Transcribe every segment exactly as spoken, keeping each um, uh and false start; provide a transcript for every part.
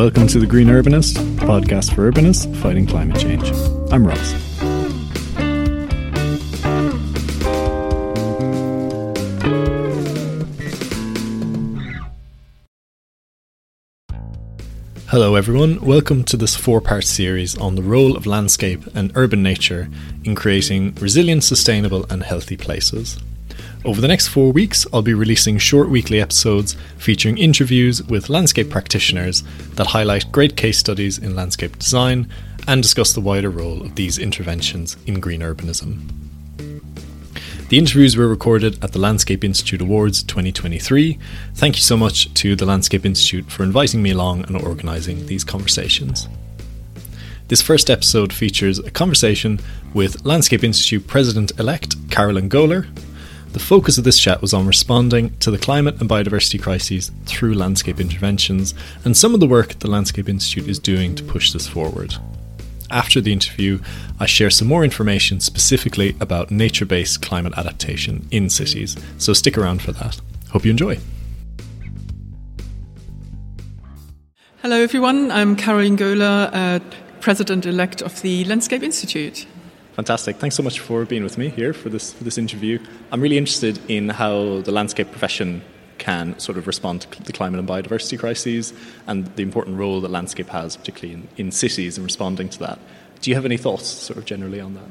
Welcome to the Green Urbanist, a podcast for urbanists fighting climate change. I'm Ross. Hello everyone, welcome to this four-part series on the role of landscape and urban nature in creating resilient, sustainable and healthy places. Over the next four weeks, I'll be releasing short weekly episodes featuring interviews with landscape practitioners that highlight great case studies in landscape design and discuss the wider role of these interventions in green urbanism. The interviews were recorded at the Landscape Institute Awards twenty twenty-three. Thank you so much to the Landscape Institute for inviting me along and organising these conversations. This first episode features a conversation with Landscape Institute President-elect Carolin Göhler. The focus of this chat was on responding to the climate and biodiversity crises through landscape interventions and some of the work the Landscape Institute is doing to push this forward. After the interview, I share some more information specifically about nature-based climate adaptation in cities, so stick around for that. Hope you enjoy. Hello everyone, I'm Carolin Göhler, uh, President-elect of the Landscape Institute. Fantastic. Thanks so much for being with me here for this for this interview. I'm really interested in how the landscape profession can sort of respond to the climate and biodiversity crises and the important role that landscape has, particularly in, in cities and responding to that. Do you have any thoughts sort of generally on that?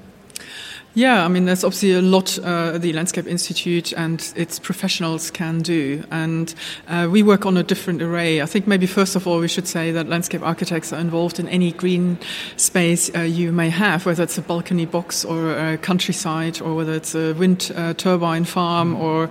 Yeah, I mean, there's obviously a lot uh, the Landscape Institute and its professionals can do. And uh, we work on a different array. I think maybe first of all, we should say that landscape architects are involved in any green space uh, you may have, whether it's a balcony box or a countryside or whether it's a wind uh, turbine farm or,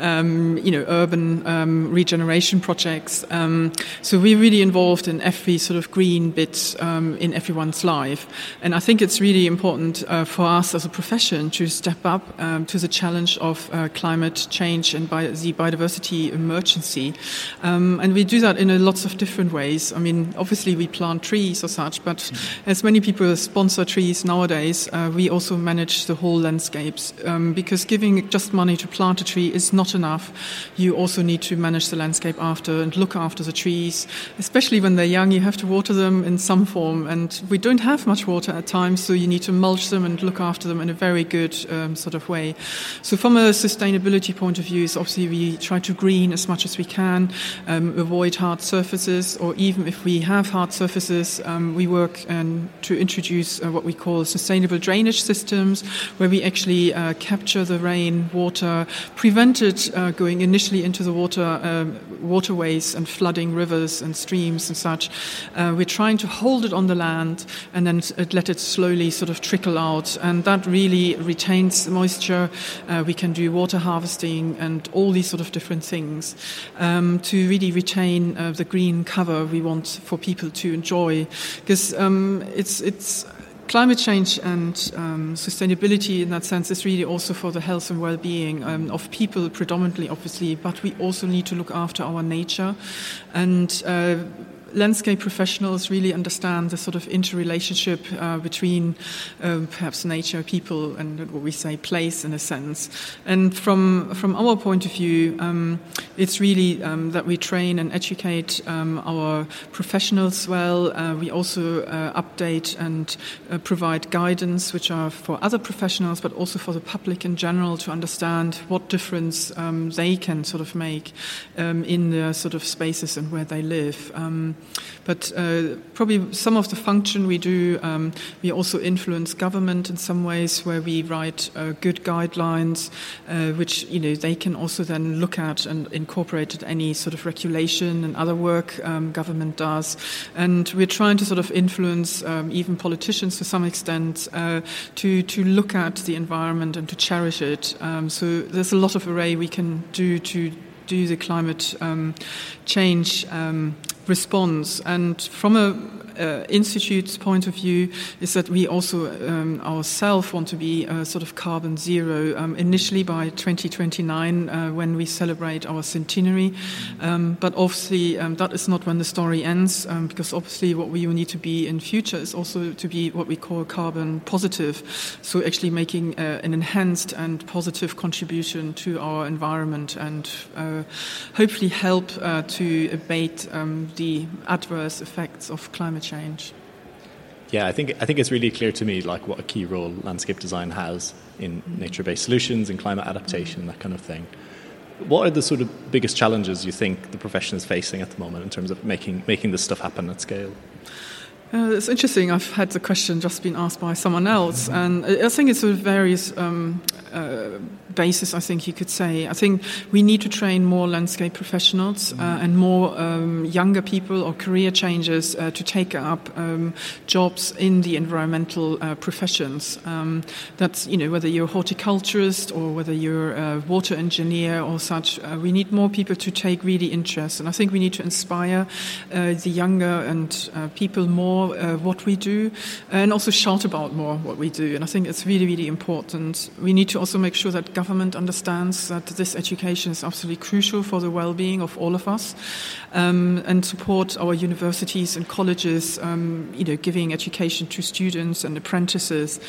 um, you know, urban um, regeneration projects. Um, so we're really involved in every sort of green bit um, in everyone's life. And I think it's really important uh, for us as a profession to step up um, to the challenge of uh, climate change and bio- the biodiversity emergency. Um, and we do that in a lots of different ways. I mean, obviously we plant trees or such, but mm-hmm. as many people sponsor trees nowadays, uh, we also manage the whole landscapes um, because giving just money to plant a tree is not enough. You also need to manage the landscape after and look after the trees. Especially when they're young, you have to water them in some form. And we don't have much water at times, so you need to mulch them and look after them in a very good um, sort of way. So from a sustainability point of view, is obviously we try to green as much as we can, um, avoid hard surfaces, or even if we have hard surfaces, um, we work um, to introduce uh, what we call sustainable drainage systems, where we actually uh, capture the rain, water, prevent it uh, going initially into the water, um, waterways and flooding rivers and streams and such. Uh, we're trying to hold it on the land and then let it slowly sort of trickle out, and that really retains moisture. Uh, we can do water harvesting and all these sort of different things um, to really retain uh, the green cover we want for people to enjoy, because um, it's it's climate change and um, sustainability in that sense is really also for the health and well-being um, of people predominantly, obviously, but we also need to look after our nature. And uh, landscape professionals really understand the sort of interrelationship uh, between um, perhaps nature, people, and what we say place in a sense. And from from our point of view, um, it's really um, that we train and educate um, our professionals well. Uh, we also uh, update and uh, provide guidance, which are for other professionals, but also for the public in general to understand what difference um, they can sort of make um, in their sort of spaces and where they live. Um, But uh, probably some of the function we do, um, we also influence government in some ways, where we write uh, good guidelines, uh, which you know they can also then look at and incorporate at any sort of regulation and other work um, government does. And we're trying to sort of influence um, even politicians to some extent uh, to to look at the environment and to cherish it. Um, so there's a lot of array we can do to do the climate um, change Um, response. And from a uh, Institute's point of view is that we also um, ourselves want to be uh, sort of carbon zero um, initially by twenty twenty-nine uh, when we celebrate our centenary. Um, but obviously um, that is not when the story ends, um, because obviously what we need to be in future is also to be what we call carbon positive. So actually making uh, an enhanced and positive contribution to our environment and uh, hopefully help uh, to abate um, the adverse effects of climate change. Yeah, I think I think it's really clear to me like what a key role landscape design has in mm-hmm. nature-based solutions and climate adaptation, that kind of thing. What are the sort of biggest challenges you think the profession is facing at the moment in terms of making making this stuff happen at scale? Uh, it's interesting. I've had the question just been asked by someone else, and I think it's sort of various um, uh, basis, I think you could say. I think we need to train more landscape professionals uh, and more um, younger people or career changers uh, to take up um, jobs in the environmental uh, professions. Um, that's, you know, whether you're a horticulturist or whether you're a water engineer or such, uh, we need more people to take really interest. And I think we need to inspire uh, the younger and uh, people more Uh, what we do, and also shout about more what we do. And I think it's really, really important. We need to also make sure that government understands that this education is absolutely crucial for the well-being of all of us, um, and support our universities and colleges, um, you know, giving education to students and apprentices.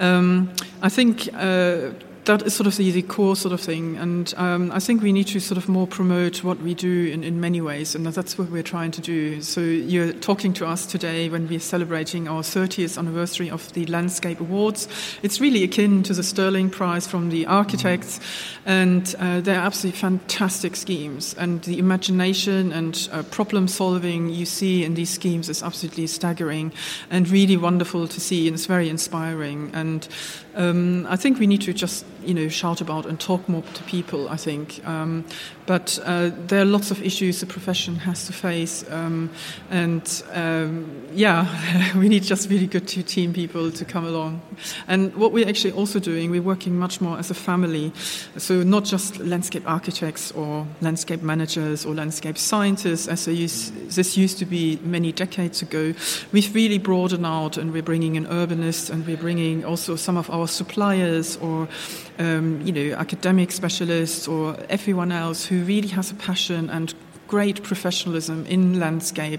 Um, I think... Uh, That is sort of the, the core sort of thing, and um, I think we need to sort of more promote what we do in, in many ways, and that's what we're trying to do. So you're talking to us today when we're celebrating our thirtieth anniversary of the Landscape Awards. It's really akin to the Stirling Prize from the architects, and uh, they're absolutely fantastic schemes, and the imagination and uh, problem solving you see in these schemes is absolutely staggering and really wonderful to see, and it's very inspiring. And um, I think we need to just you know, shout about and talk more to people, I think. Um, but uh, there are lots of issues the profession has to face. Um, and, um, yeah, we need just really good team people to come along. And what we're actually also doing, we're working much more as a family. So not just landscape architects or landscape managers or landscape scientists, as they used, this used to be many decades ago. We've really broadened out, and we're bringing in urbanists, and we're bringing also some of our suppliers or Um, you know, academic specialists or everyone else who really has a passion and great professionalism in landscape.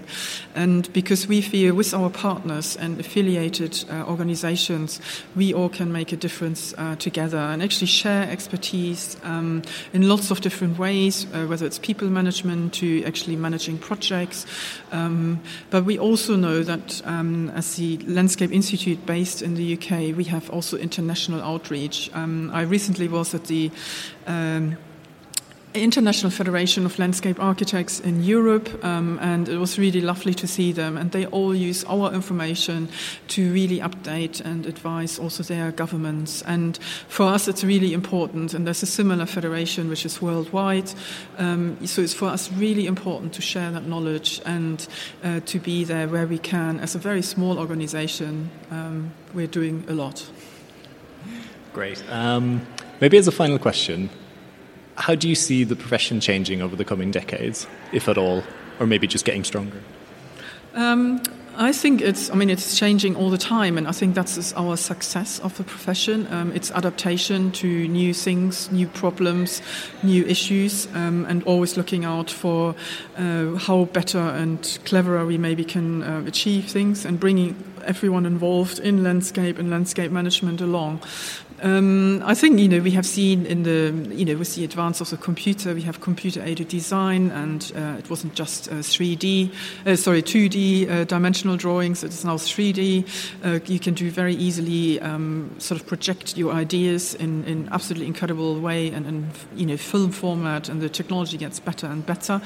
And because we feel with our partners and affiliated uh, organizations, we all can make a difference uh, together and actually share expertise um, in lots of different ways, uh, whether it's people management to actually managing projects. Um, but we also know that um, as the Landscape Institute based in the U K, we have also international outreach. Um, I recently was at the um, International Federation of Landscape Architects in Europe, um, and it was really lovely to see them, and they all use our information to really update and advise also their governments. And for us it's really important, and there's a similar federation which is worldwide, um, so it's for us really important to share that knowledge and uh, to be there where we can. As a very small organization, um, we're doing a lot. Great. Um, maybe as a final question, how do you see the profession changing over the coming decades, if at all, or maybe just getting stronger? Um, I think it's, I mean, it's changing all the time, and I think that's our success of the profession. Um, it's adaptation to new things, new problems, new issues, um, and always looking out for uh, how better and cleverer we maybe can uh, achieve things, and bringing everyone involved in landscape and landscape management along. Um, I think, you know, we have seen in the, you know, with the advance of the computer, we have computer-aided design, and uh, it wasn't just uh, three D, uh, sorry, two D uh, dimensional drawings, it's now three D. Uh, you can do very easily um, sort of project your ideas in an absolutely incredible way, and in, you know, film format, and the technology gets better and better.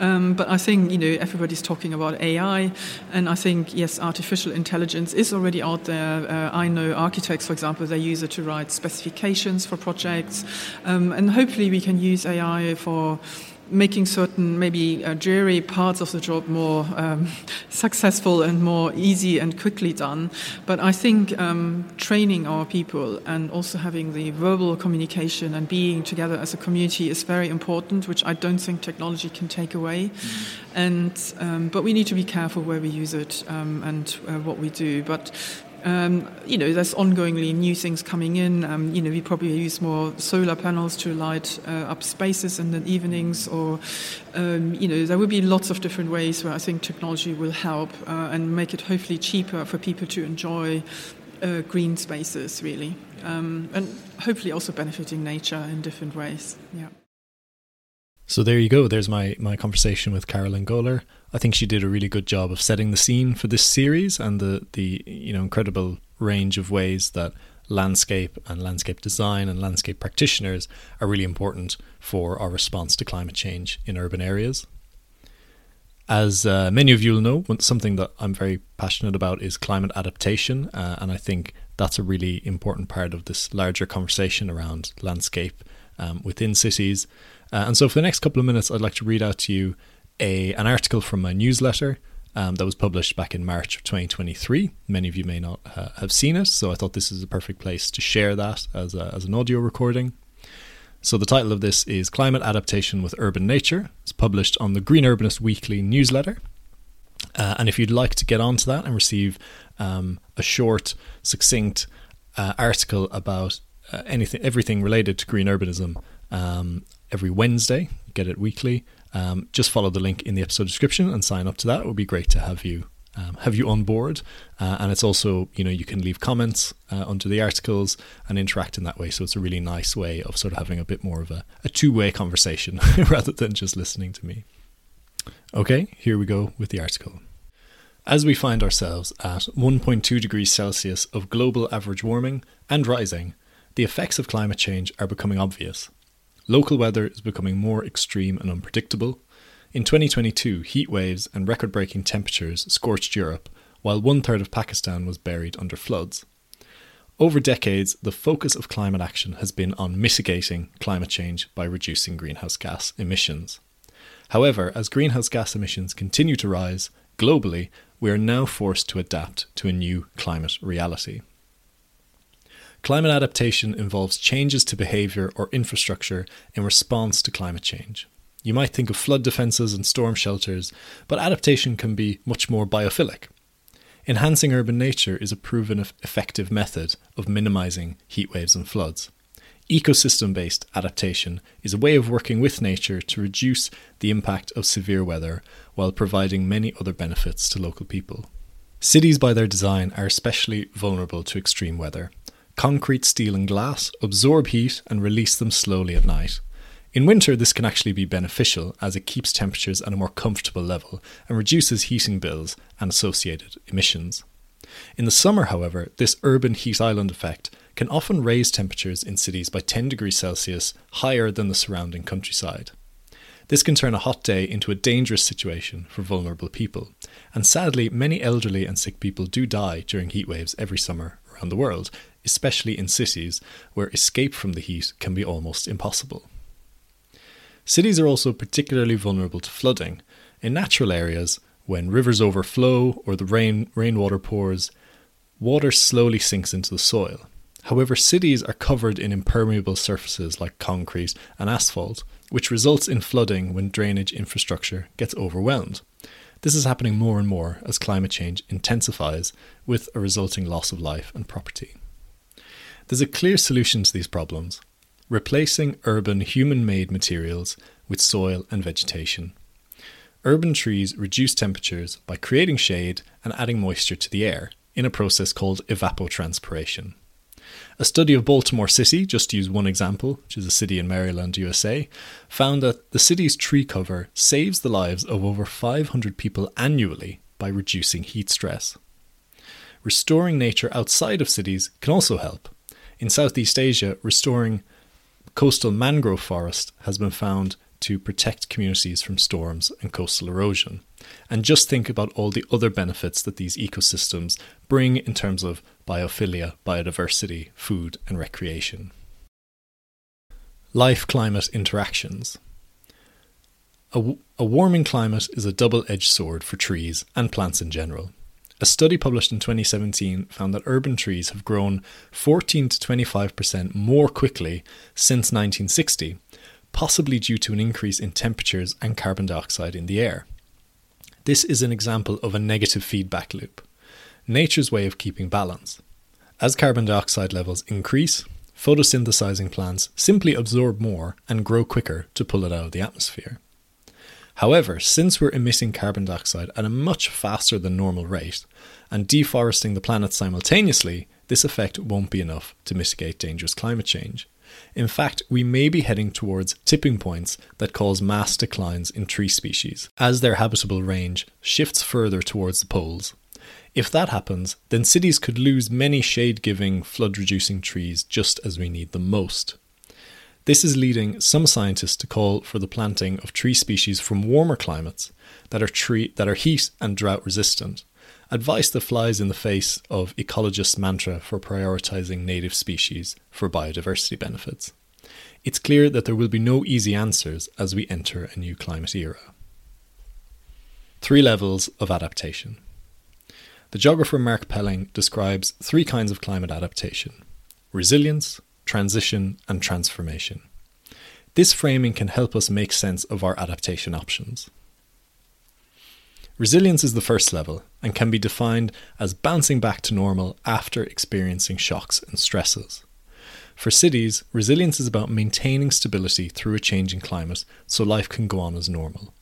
Um, but I think, you know, everybody's talking about A I, and I think, yes, artificial intelligence is already out there. Uh, I know architects, for example, they use it to write specifications for projects, um, and hopefully we can use A I for making certain maybe uh, dreary parts of the job more um, successful and more easy and quickly done. But I think um, training our people and also having the verbal communication and being together as a community is very important, which I don't think technology can take away. Mm-hmm. And um, but we need to be careful where we use it um, and uh, what we do. But Um, you know, there's ongoingly new things coming in. Um, you know, we probably use more solar panels to light uh, up spaces in the evenings, or, um, you know, there will be lots of different ways where I think technology will help uh, and make it hopefully cheaper for people to enjoy uh, green spaces, really, um, and hopefully also benefiting nature in different ways. Yeah. So there you go. There's my, my conversation with Carolin Göhler. I think she did a really good job of setting the scene for this series and the, the you know incredible range of ways that landscape and landscape design and landscape practitioners are really important for our response to climate change in urban areas. As uh, many of you will know, something that I'm very passionate about is climate adaptation, uh, and I think that's a really important part of this larger conversation around landscape um, within cities. Uh, and so for the next couple of minutes, I'd like to read out to you A, an article from my newsletter um, that was published back in March of twenty twenty-three. Many of you may not uh, have seen it, so I thought this is a perfect place to share that as, a, as an audio recording. So the title of this is Climate Adaptation with Urban Nature. It's published on the Green Urbanist Weekly newsletter. Uh, and if you'd like to get onto that and receive um, a short, succinct uh, article about uh, anything, everything related to green urbanism um, every Wednesday, you get it weekly. Um, just follow the link in the episode description and sign up to that. It would be great to have you um, have you on board. Uh, and it's also, you know, you can leave comments uh, under the articles and interact in that way. So it's a really nice way of sort of having a bit more of a, a two-way conversation rather than just listening to me. Okay, here we go with the article. As we find ourselves at one point two degrees Celsius of global average warming and rising, the effects of climate change are becoming obvious. Local weather is becoming more extreme and unpredictable. In twenty twenty-two, heat waves and record-breaking temperatures scorched Europe, while one-third of Pakistan was buried under floods. Over decades, the focus of climate action has been on mitigating climate change by reducing greenhouse gas emissions. However, as greenhouse gas emissions continue to rise globally, we are now forced to adapt to a new climate reality. Climate adaptation involves changes to behaviour or infrastructure in response to climate change. You might think of flood defences and storm shelters, but adaptation can be much more biophilic. Enhancing urban nature is a proven effective method of minimising heatwaves and floods. Ecosystem-based adaptation is a way of working with nature to reduce the impact of severe weather while providing many other benefits to local people. Cities by their design are especially vulnerable to extreme weather. Concrete, steel and glass absorb heat and release them slowly at night. In winter, this can actually be beneficial as it keeps temperatures at a more comfortable level and reduces heating bills and associated emissions. In the summer, however, this urban heat island effect can often raise temperatures in cities by ten degrees Celsius higher than the surrounding countryside. This can turn a hot day into a dangerous situation for vulnerable people, and sadly, many elderly and sick people do die during heatwaves every summer around the world, especially in cities where escape from the heat can be almost impossible. Cities are also particularly vulnerable to flooding. In natural areas, when rivers overflow or the rain, rainwater pours, water slowly sinks into the soil. However, cities are covered in impermeable surfaces like concrete and asphalt, which results in flooding when drainage infrastructure gets overwhelmed. This is happening more and more as climate change intensifies, with a resulting loss of life and property. There's a clear solution to these problems: replacing urban human-made materials with soil and vegetation. Urban trees reduce temperatures by creating shade and adding moisture to the air in a process called evapotranspiration. A study of Baltimore City, just to use one example, which is a city in Maryland, U S A, found that the city's tree cover saves the lives of over five hundred people annually by reducing heat stress. Restoring nature outside of cities can also help. In Southeast Asia, restoring coastal mangrove forest has been found to protect communities from storms and coastal erosion. And just think about all the other benefits that these ecosystems bring in terms of biophilia, biodiversity, food and recreation. Life-climate interactions. A, w- a warming climate is a double-edged sword for trees and plants in general. A study published in twenty seventeen found that urban trees have grown fourteen to twenty-five percent more quickly since nineteen sixty, possibly due to an increase in temperatures and carbon dioxide in the air. This is an example of a negative feedback loop, nature's way of keeping balance. As carbon dioxide levels increase, photosynthesizing plants simply absorb more and grow quicker to pull it out of the atmosphere. However, since we're emitting carbon dioxide at a much faster than normal rate and deforesting the planet simultaneously, this effect won't be enough to mitigate dangerous climate change. In fact, we may be heading towards tipping points that cause mass declines in tree species as their habitable range shifts further towards the poles. If that happens, then cities could lose many shade-giving, flood-reducing trees just as we need them most. This is leading some scientists to call for the planting of tree species from warmer climates that are tree, that are heat and drought resistant, advice that flies in the face of ecologists' mantra for prioritising native species for biodiversity benefits. It's clear that there will be no easy answers as we enter a new climate era. Three levels of adaptation. The geographer Mark Pelling describes three kinds of climate adaptation: resilience, transition, and transformation. This framing can help us make sense of our adaptation options. Resilience is the first level and can be defined as bouncing back to normal after experiencing shocks and stresses. For cities, resilience is about maintaining stability through a changing climate so life can go on as normal.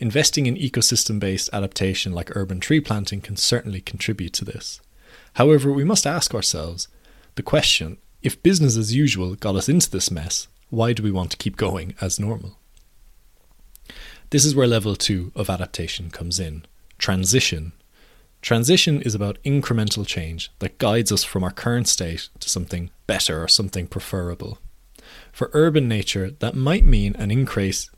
Investing in ecosystem-based adaptation like urban tree planting can certainly contribute to this. However, we must ask ourselves the question: if business as usual got us into this mess, why do we want to keep going as normal? This is where level two of adaptation comes in: transition. Transition is about incremental change that guides us from our current state to something better or something preferable. For urban nature, that might mean an increase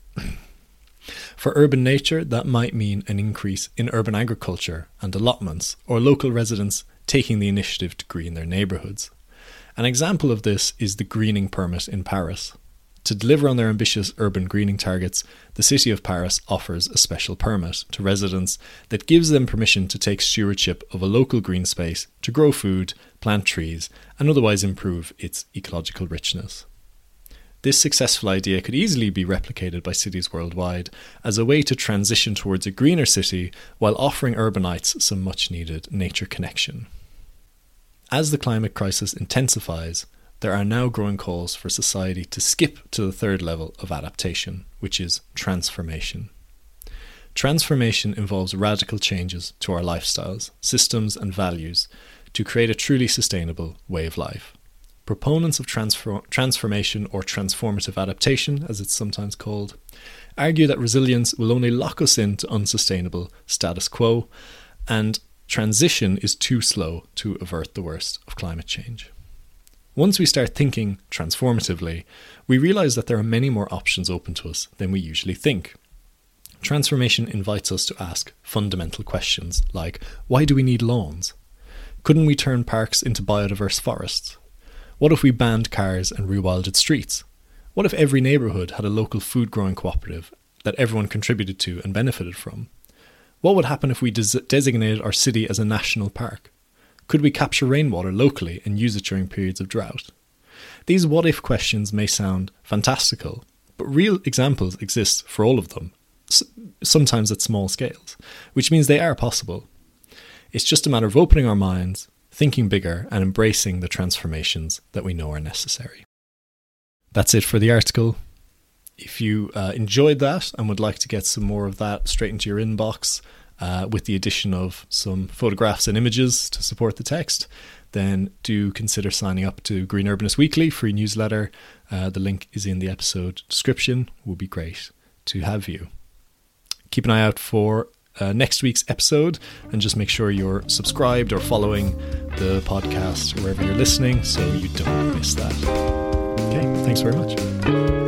For urban nature, that might mean an increase in urban agriculture and allotments, or local residents taking the initiative to green their neighbourhoods. An example of this is the greening permit in Paris. To deliver on their ambitious urban greening targets, the City of Paris offers a special permit to residents that gives them permission to take stewardship of a local green space to grow food, plant trees, and otherwise improve its ecological richness. This successful idea could easily be replicated by cities worldwide as a way to transition towards a greener city while offering urbanites some much-needed nature connection. As the climate crisis intensifies, there are now growing calls for society to skip to the third level of adaptation, which is transformation. Transformation involves radical changes to our lifestyles, systems, and values to create a truly sustainable way of life. Proponents of transfer- transformation, or transformative adaptation, as it's sometimes called, argue that resilience will only lock us into unsustainable status quo, and transition is too slow to avert the worst of climate change. Once we start thinking transformatively, we realise that there are many more options open to us than we usually think. Transformation invites us to ask fundamental questions like, why do we need lawns? Couldn't we turn parks into biodiverse forests? What if we banned cars and rewilded streets? What if every neighbourhood had a local food growing cooperative that everyone contributed to and benefited from? What would happen if we des- designated our city as a national park? Could we capture rainwater locally and use it during periods of drought? These what-if questions may sound fantastical, but real examples exist for all of them, sometimes at small scales, which means they are possible. It's just a matter of opening our minds, thinking bigger, and embracing the transformations that we know are necessary. That's it for the article. If you uh, enjoyed that and would like to get some more of that straight into your inbox uh, with the addition of some photographs and images to support the text, then do consider signing up to Green Urbanist Weekly free newsletter. Uh, the link is in the episode description. It would be great to have you. Keep an eye out for Uh, next week's episode, and just make sure you're subscribed or following the podcast wherever you're listening so you don't miss that. Okay, thanks very much.